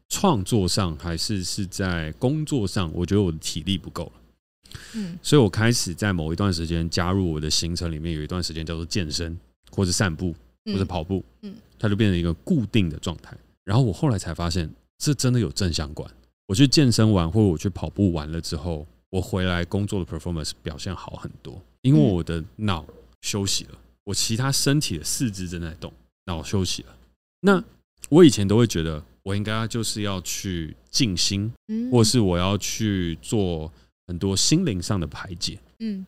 创作上，还是是在工作上，我觉得我的体力不够了，嗯，所以我开始在某一段时间加入我的行程里面，有一段时间叫做健身，或者散步，或者跑步，嗯，它就变成一个固定的状态。然后我后来才发现，这真的有正相关。我去健身完或者我去跑步完了之后，我回来工作的 performance 表现好很多，因为我的脑休息了，我其他身体的四肢正在动，脑休息了。那我以前都会觉得我应该就是要去静心、嗯、或是我要去做很多心灵上的排解、嗯、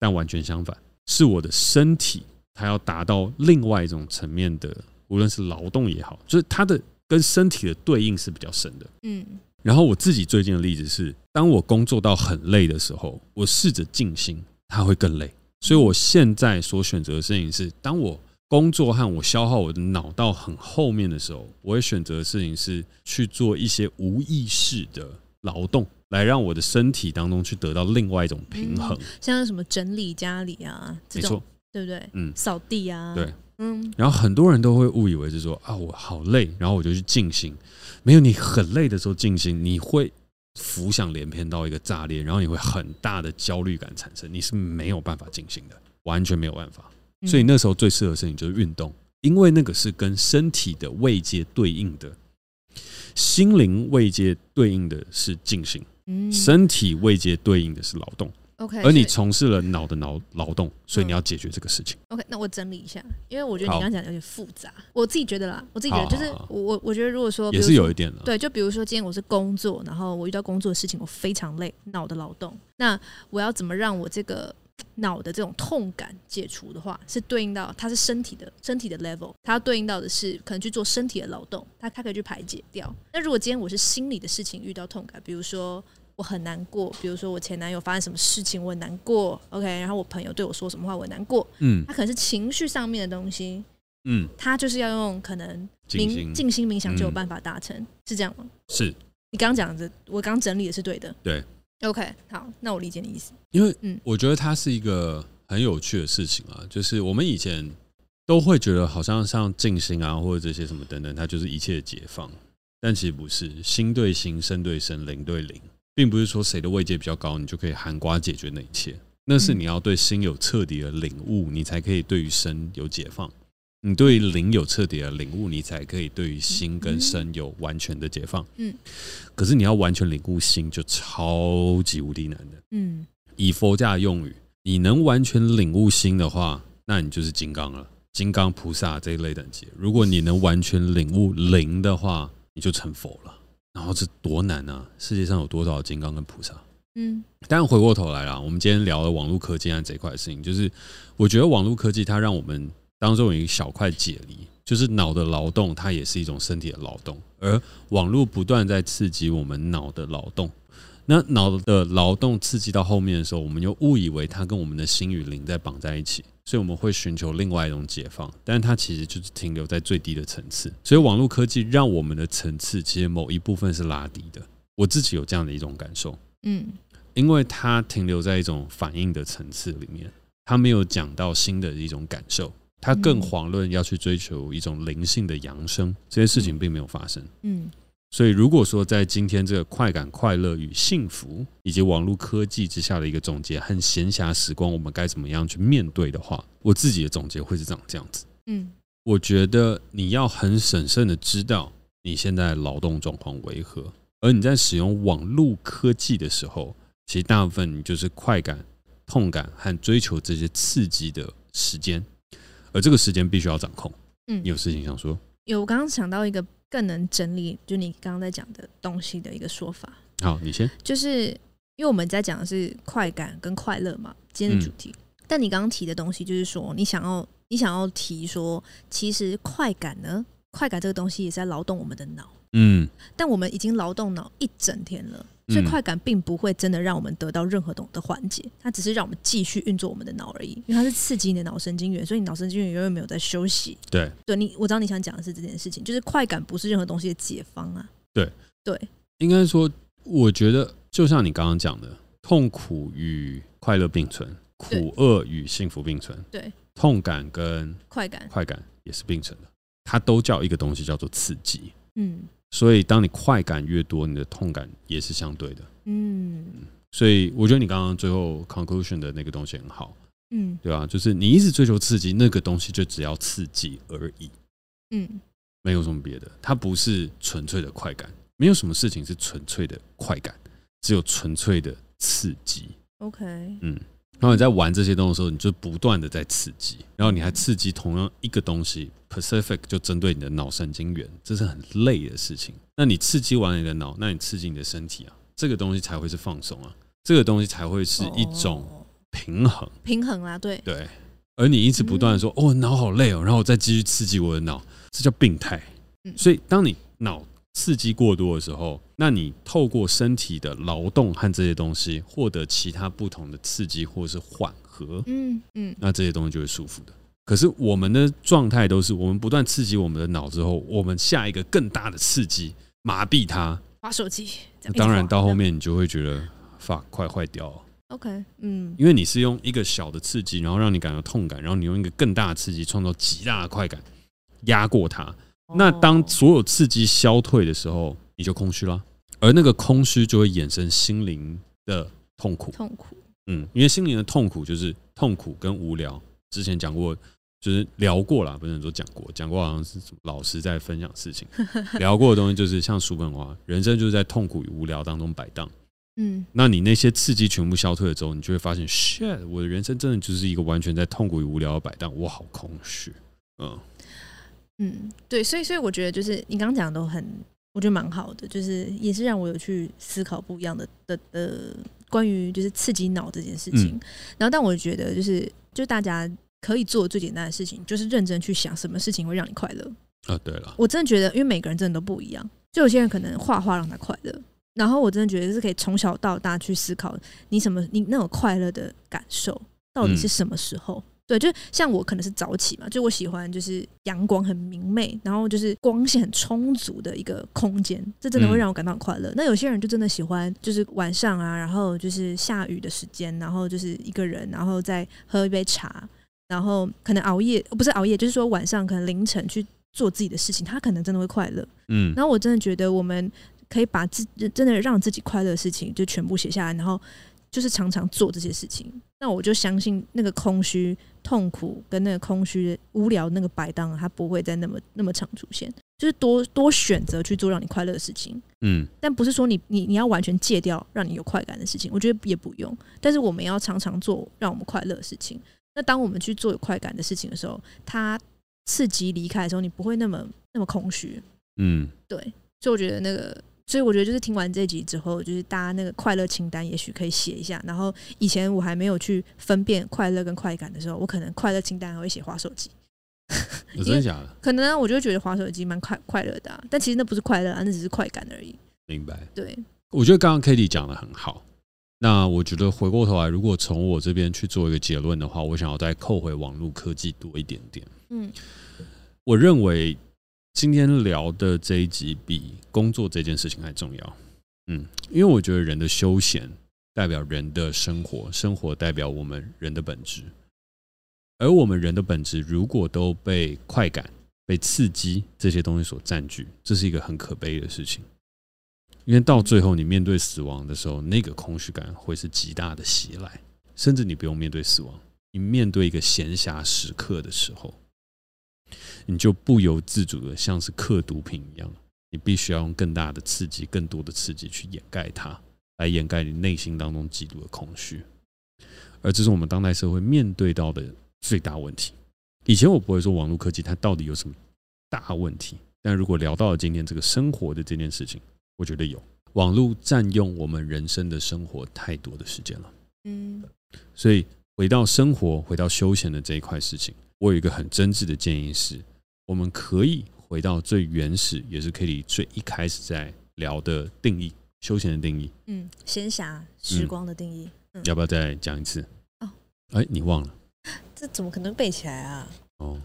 但完全相反，是我的身体它要达到另外一种层面的，无论是劳动也好，就是它的跟身体的对应是比较深的、嗯、然后我自己最近的例子是，当我工作到很累的时候，我试着静心，它会更累，所以我现在所选择的事情是，当我工作和我消耗我的脑到很后面的时候，我会选择的事情是去做一些无意识的劳动，来让我的身体当中去得到另外一种平衡、嗯、像什么整理家里啊这种，没错，对不对？嗯，扫地啊，对，嗯。然后很多人都会误以为是说啊，我好累，然后我就去静心。没有，你很累的时候静心，你会浮想联翩到一个炸裂，然后你会很大的焦虑感产生，你是没有办法静心的，完全没有办法。所以那时候最适合的事情就是运动，因为那个是跟身体的慰藉对应的，心灵慰藉对应的是静心、嗯、身体慰藉对应的是劳动、okay, 而你从事了脑的劳动，所以你要解决这个事情、嗯、OK， 那我整理一下，因为我觉得你刚刚讲的有点复杂，我自己觉得啦，我自己觉得就是好好好，我我觉得如果说也是有一点啦，对，就比如说今天我是工作，然后我遇到工作的事情，我非常累，脑的劳动，那我要怎么让我这个脑的这种痛感解除的话，是对应到它是身体的身体的 level， 它对应到的是可能去做身体的劳动，它它可以去排解掉。那如果今天我是心理的事情遇到痛感，比如说我很难过，比如说我前男友发生什么事情我很难过 ，OK， 然后我朋友对我说什么话我很难过，嗯，它可能是情绪上面的东西，嗯，它就是要用可能冥静心冥想就有办法达成、嗯，是这样吗？是，你刚刚讲的，我刚整理的是对的，对。OK， 好，那我理解你的意思。因为我觉得它是一个很有趣的事情啊，就是我们以前都会觉得好像像静心啊，或者这些什么等等，它就是一切的解放，但其实不是。心对心，身对身，灵对灵，并不是说谁的位阶比较高，你就可以含瓜解决那一切。那是你要对心有彻底的领悟，你才可以对于身有解放；你对灵有彻底的领悟，你才可以对于心跟身有完全的解放。嗯，可是你要完全领悟心，就超级无敌难的。嗯，以佛家的用语，你能完全领悟心的话，那你就是金刚了，金刚菩萨这一类等级。如果你能完全领悟灵的话，你就成佛了。然后这多难啊！世界上有多少金刚跟菩萨？嗯，但回过头来啦，我们今天聊了网络科技和这一块的事情，就是我觉得网络科技它让我们当中有一小块解离，就是脑的劳动它也是一种身体的劳动，而网络不断在刺激我们脑的劳动，那脑的劳动刺激到后面的时候，我们又误以为它跟我们的心与灵在绑在一起，所以我们会寻求另外一种解放，但它其实就是停留在最低的层次，所以网络科技让我们的层次其实某一部分是拉低的，我自己有这样的一种感受，嗯，因为它停留在一种反应的层次里面，它没有讲到新的一种感受，他更遑论要去追求一种灵性的扬升，这些事情并没有发生。嗯，所以如果说在今天这个快感、快乐与幸福，以及网络科技之下的一个总结和闲暇时光，我们该怎么样去面对的话，我自己的总结会是长这样子。嗯，我觉得你要很审慎的知道你现在的劳动状况为何，而你在使用网络科技的时候，其实大部分你就是快感、痛感和追求这些刺激的时间。而这个时间必须要掌控。嗯，你有事情想说？有，我刚刚想到一个更能整理，就你刚刚在讲的东西的一个说法。好，你先。就是因为我们在讲的是快感跟快乐嘛，今天的主题。嗯、但你刚刚提的东西，就是说你想要，你想要提说，其实快感呢，快感这个东西也是在劳动我们的脑。嗯。但我们已经劳动脑一整天了。所以快感并不会真的让我们得到任何的缓解，它只是让我们继续运作我们的脑而已，因为它是刺激你的脑神经元，所以你脑神经元永远没有在休息。对，对你，我知道你想讲的是这件事情，就是快感不是任何东西的解放啊。对对，应该说，我觉得就像你刚刚讲的，痛苦与快乐并存，苦厄与幸福并存，对，痛感跟快感，快感也是并存的，它都叫一个东西叫做刺激。嗯。所以当你快感越多，你的痛感也是相对的。嗯，所以我觉得你刚刚最后 conclusion 的那个东西很好。嗯，对啊，就是你一直追求刺激，那个东西就只要刺激而已。嗯，没有什么别的，它不是纯粹的快感，没有什么事情是纯粹的快感，只有纯粹的刺激。OK， 嗯，然后你在玩这些东西的时候，你就不断的在刺激，然后你还刺激同样一个东西 ，Pacific 就针对你的脑神经元，这是很累的事情。那你刺激完你的脑，那你刺激你的身体啊，这个东西才会是放松啊，这个东西才会是一种平衡，哦、平衡啦、啊，对对。而你一直不断的说、嗯、哦，脑好累哦，然后我再继续刺激我的脑，这叫病态。所以当你脑刺激过多的时候，那你透过身体的劳动和这些东西获得其他不同的刺激或是缓和，嗯嗯，那这些东西就会舒服的。可是我们的状态都是我们不断刺激我们的脑之后，我们下一个更大的刺激麻痹它，滑手机，当然到后面你就会觉得 fuck 快坏掉了。OK， 嗯，因为你是用一个小的刺激，然后让你感到痛感，然后你用一个更大的刺激创造极大的快感，压过它。那当所有刺激消退的时候，你就空虚了，而那个空虚就会衍生心灵的痛苦。痛苦，嗯，因为心灵的痛苦就是痛苦跟无聊。之前讲过，就是聊过啦，不是说讲过，讲过好像是老师在分享事情，聊过的东西就是像叔本华，人生就是在痛苦与无聊当中摆荡。嗯，那你那些刺激全部消退了之后，你就会发现 ，shit， 我的人生真的就是一个完全在痛苦与无聊的摆荡，我好空虚，嗯。嗯，对，所以所以我觉得就是你刚刚讲的都很，我觉得蛮好的，就是也是让我有去思考不一样的的的关于就是刺激脑这件事情。嗯、然后，但我觉得就是就大家可以做最简单的事情，就是认真去想什么事情会让你快乐啊。对了，我真的觉得，因为每个人真的都不一样，就有些人可能画画让他快乐，然后我真的觉得是可以从小到大去思考你什么你那种快乐的感受到底是什么时候。嗯，对，就像我可能是早起嘛，就我喜欢就是阳光很明媚，然后就是光线很充足的一个空间，这真的会让我感到很快乐。嗯，那有些人就真的喜欢就是晚上啊，然后就是下雨的时间，然后就是一个人，然后再喝一杯茶，然后可能熬夜，不是熬夜，就是说晚上可能凌晨去做自己的事情，他可能真的会快乐。嗯，然后我真的觉得我们可以把自真的让自己快乐的事情就全部写下来，然后就是常常做这些事情，那我就相信那个空虚、痛苦跟那个空虚、无聊那个摆荡，它不会再那么那么常出现。就是多多选择去做让你快乐的事情，嗯，但不是说你你你要完全戒掉让你有快感的事情，我觉得也不用。但是我们要常常做让我们快乐的事情。那当我们去做有快感的事情的时候，它刺激离开的时候，你不会那么那么空虚，嗯，对。所以我觉得那个。所以我觉得就是听完这集之后，就是大家那个快乐清单也许可以写一下。然后以前我还没有去分辨快乐跟快感的时候，我可能快乐清单还会写滑手机。真的假的？可能我就觉得滑手机蛮快快乐的、啊，但其实那不是快乐啊，那只是快感而已。明白。对，我觉得刚刚 Katie 讲的很好。那我觉得回过头来，如果从我这边去做一个结论的话，我想要再扣回网络科技多一点点。嗯，我认为。今天聊的这一集比工作这件事情还重要，嗯，因为我觉得人的休闲代表人的生活，生活代表我们人的本质，而我们人的本质如果都被快感、被刺激这些东西所占据，这是一个很可悲的事情。因为到最后你面对死亡的时候，那个空虚感会是极大的袭来，甚至你不用面对死亡，你面对一个闲暇时刻的时候，你就不由自主的像是嗑毒品一样，你必须要用更大的刺激、更多的刺激去掩盖它，来掩盖你内心当中极度的空虚。而这是我们当代社会面对到的最大问题。以前我不会说网络科技它到底有什么大问题，但如果聊到了今天这个生活的这件事情，我觉得有网络占用我们人生的生活太多的时间了。嗯，所以回到生活、回到休闲的这一块事情，我有一个很真挚的建议是，我们可以回到最原始，也是 Katie 最一开始在聊的定义，休闲的定义，嗯，闲暇时光的定义。嗯，要不要再讲一次？哦，哎，你忘了？这怎么可能背起来啊？哦，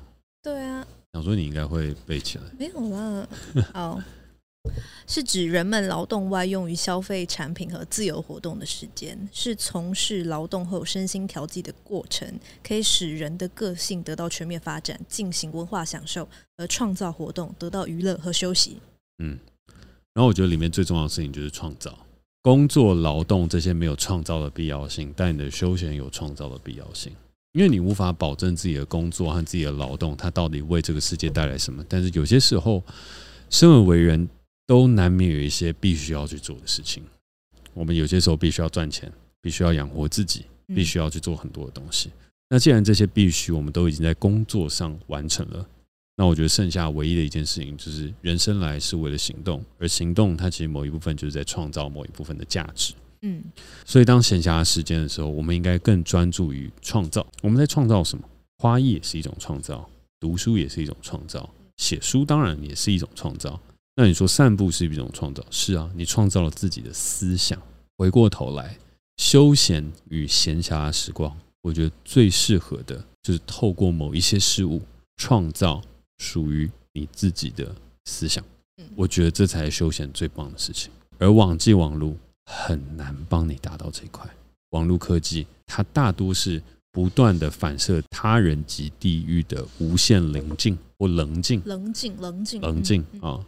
对啊，想说你应该会背起来。没有啦。好，是指人们劳动外用于消费产品和自由活动的时间，是从事劳动后身心调剂的过程，可以使人的个性得到全面发展，进行文化享受和创造活动，得到娱乐和休息。嗯，然后我觉得里面最重要的事情就是创造，工作、劳动这些没有创造的必要性，但你的休闲有创造的必要性。因为你无法保证自己的工作和自己的劳动它到底为这个世界带来什么，但是有些时候身为为人都难免有一些必须要去做的事情。我们有些时候必须要赚钱，必须要养活自己，必须要去做很多的东西。嗯、那既然这些必须我们都已经在工作上完成了，那我觉得剩下唯一的一件事情就是人生来是为了行动，而行动它其实某一部分就是在创造某一部分的价值。嗯，所以当闲暇时间的时候，我们应该更专注于创造。我们在创造什么？花艺也是一种创造，读书也是一种创造，写书当然也是一种创造。那你说散步是一种创造？是啊，你创造了自己的思想。回过头来，休闲与闲暇时光，我觉得最适合的就是透过某一些事物创造属于你自己的思想。我觉得这才是休闲最棒的事情。而网际网路很难帮你达到这一块。网络科技它大多是不断的反射他人及地域的无限棱镜或棱镜棱镜棱镜棱镜啊，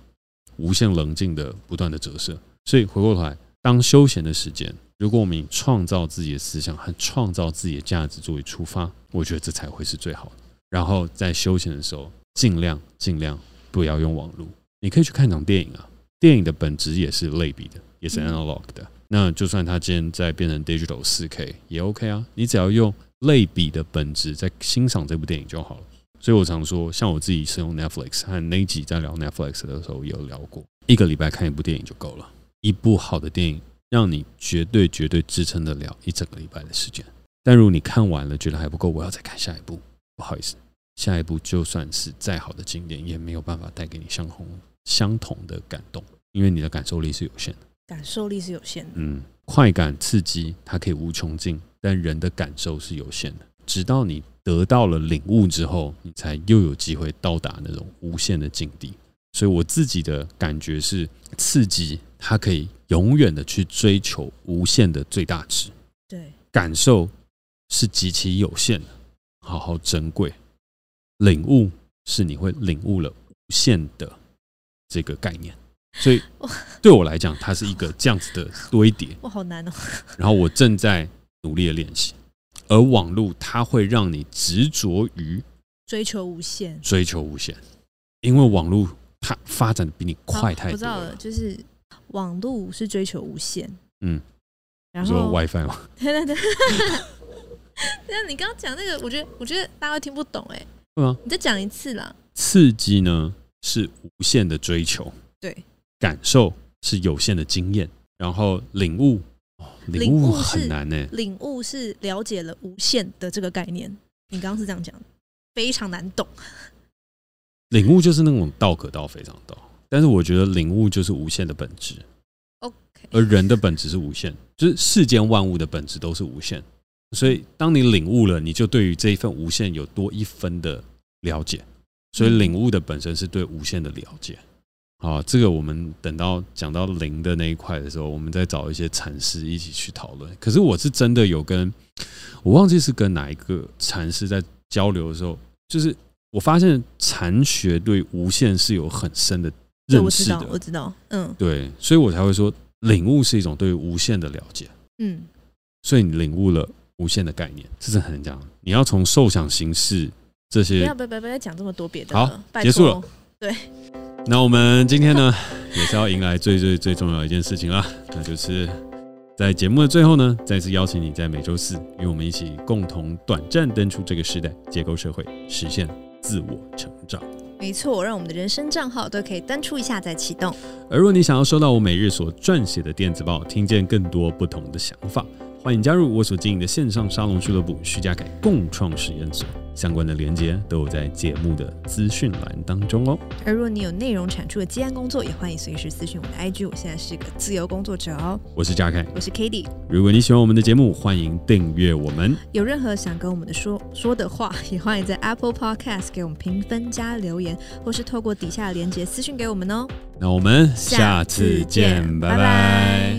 无限棱镜的不断的折射。所以回过头来，当休闲的时间，如果我们以创造自己的思想和创造自己的价值作为出发，我觉得这才会是最好的。然后在休闲的时候，尽量尽量不要用网络。你可以去看场电影啊，电影的本质也是类比的，也是 analog 的、嗯、那就算它今天再变成 digital 四 K 也 OK 啊，你只要用类比的本质在欣赏这部电影就好了。所以我常说，像我自己是用 Netflix， 和那一集在聊 Netflix 的时候也有聊过，一个礼拜看一部电影就够了，一部好的电影让你绝对绝对支撑得了一整个礼拜的时间。但如果你看完了觉得还不够，我要再看下一部，不好意思，下一部就算是再好的经典也没有办法带给你相同相同的感动，因为你的感受力是有限的。感受力是有限的。嗯，快感刺激它可以无穷尽，但人的感受是有限的。直到你得到了领悟之后，你才又有机会到达那种无限的境地。所以我自己的感觉是，刺激它可以永远的去追求无限的最大值。对，感受是极其有限的，好好珍贵。领悟是你会领悟了无限的这个概念，所以对我来讲，它是一个这样子的堆叠。我好难哦。然后我正在努力的练习，而网路它会让你执着于追求无限，追求无限，因为网路它发展的比你快太多了。我知道了，就是网路是追求无限，嗯，然后 WiFi 嘛，对对对。那你刚刚讲那个，我觉得我觉得大家听不懂哎，对吗？你再讲一次啦。刺激呢？是无限的追求，对，感受是有限的经验，然后领悟、哦、领悟很难呢、欸。领悟是了解了无限的这个概念，你刚刚是这样讲的，非常难懂。领悟就是那种道可道非常道，但是我觉得领悟就是无限的本质。Okay. 而人的本质是无限，就是世间万物的本质都是无限，所以当你领悟了，你就对于这一份无限有多一分的了解。所以领悟的本身是对无限的了解。好，这个我们等到讲到灵的那一块的时候，我们再找一些禅师一起去讨论。可是我是真的有跟，我忘记是跟哪一个禅师在交流的时候，就是我发现禅学对无限是有很深的认识的。我知道，我知道，嗯，对，所以我才会说领悟是一种对无限的了解。嗯，所以你领悟了无限的概念，这是很讲，你要从受想行识。这些不要不要不要再讲这么多别的了，好，结束了。对，那我们今天呢也是要迎来最最最重要的一件事情啦，那就是在节目的最后呢，再次邀请你在每周四与我们一起共同短暂登出这个时代，结构社会，实现自我成长。没错，让我们的人生账号都可以登出一下再启动。而如果你想要收到我每日所撰写的电子报，听见更多不同的想法，欢迎加入我所经营的线上沙龙俱乐部徐家凯共创实验所，相关的连结都有在节目的资讯栏当中哦。而如果你有内容产出的接案工作，也欢迎随时私讯我的 I G， 我现在是个自由工作者哦。我是Jack， 我是 Katie。 如果你喜欢我们的节目，欢迎订阅我们。有任何想跟我们的 说, 说的话，也欢迎在 Apple Podcast 给我们评分加留言，或是透过底下的连结私讯给我们哦。那我们下次见，拜拜。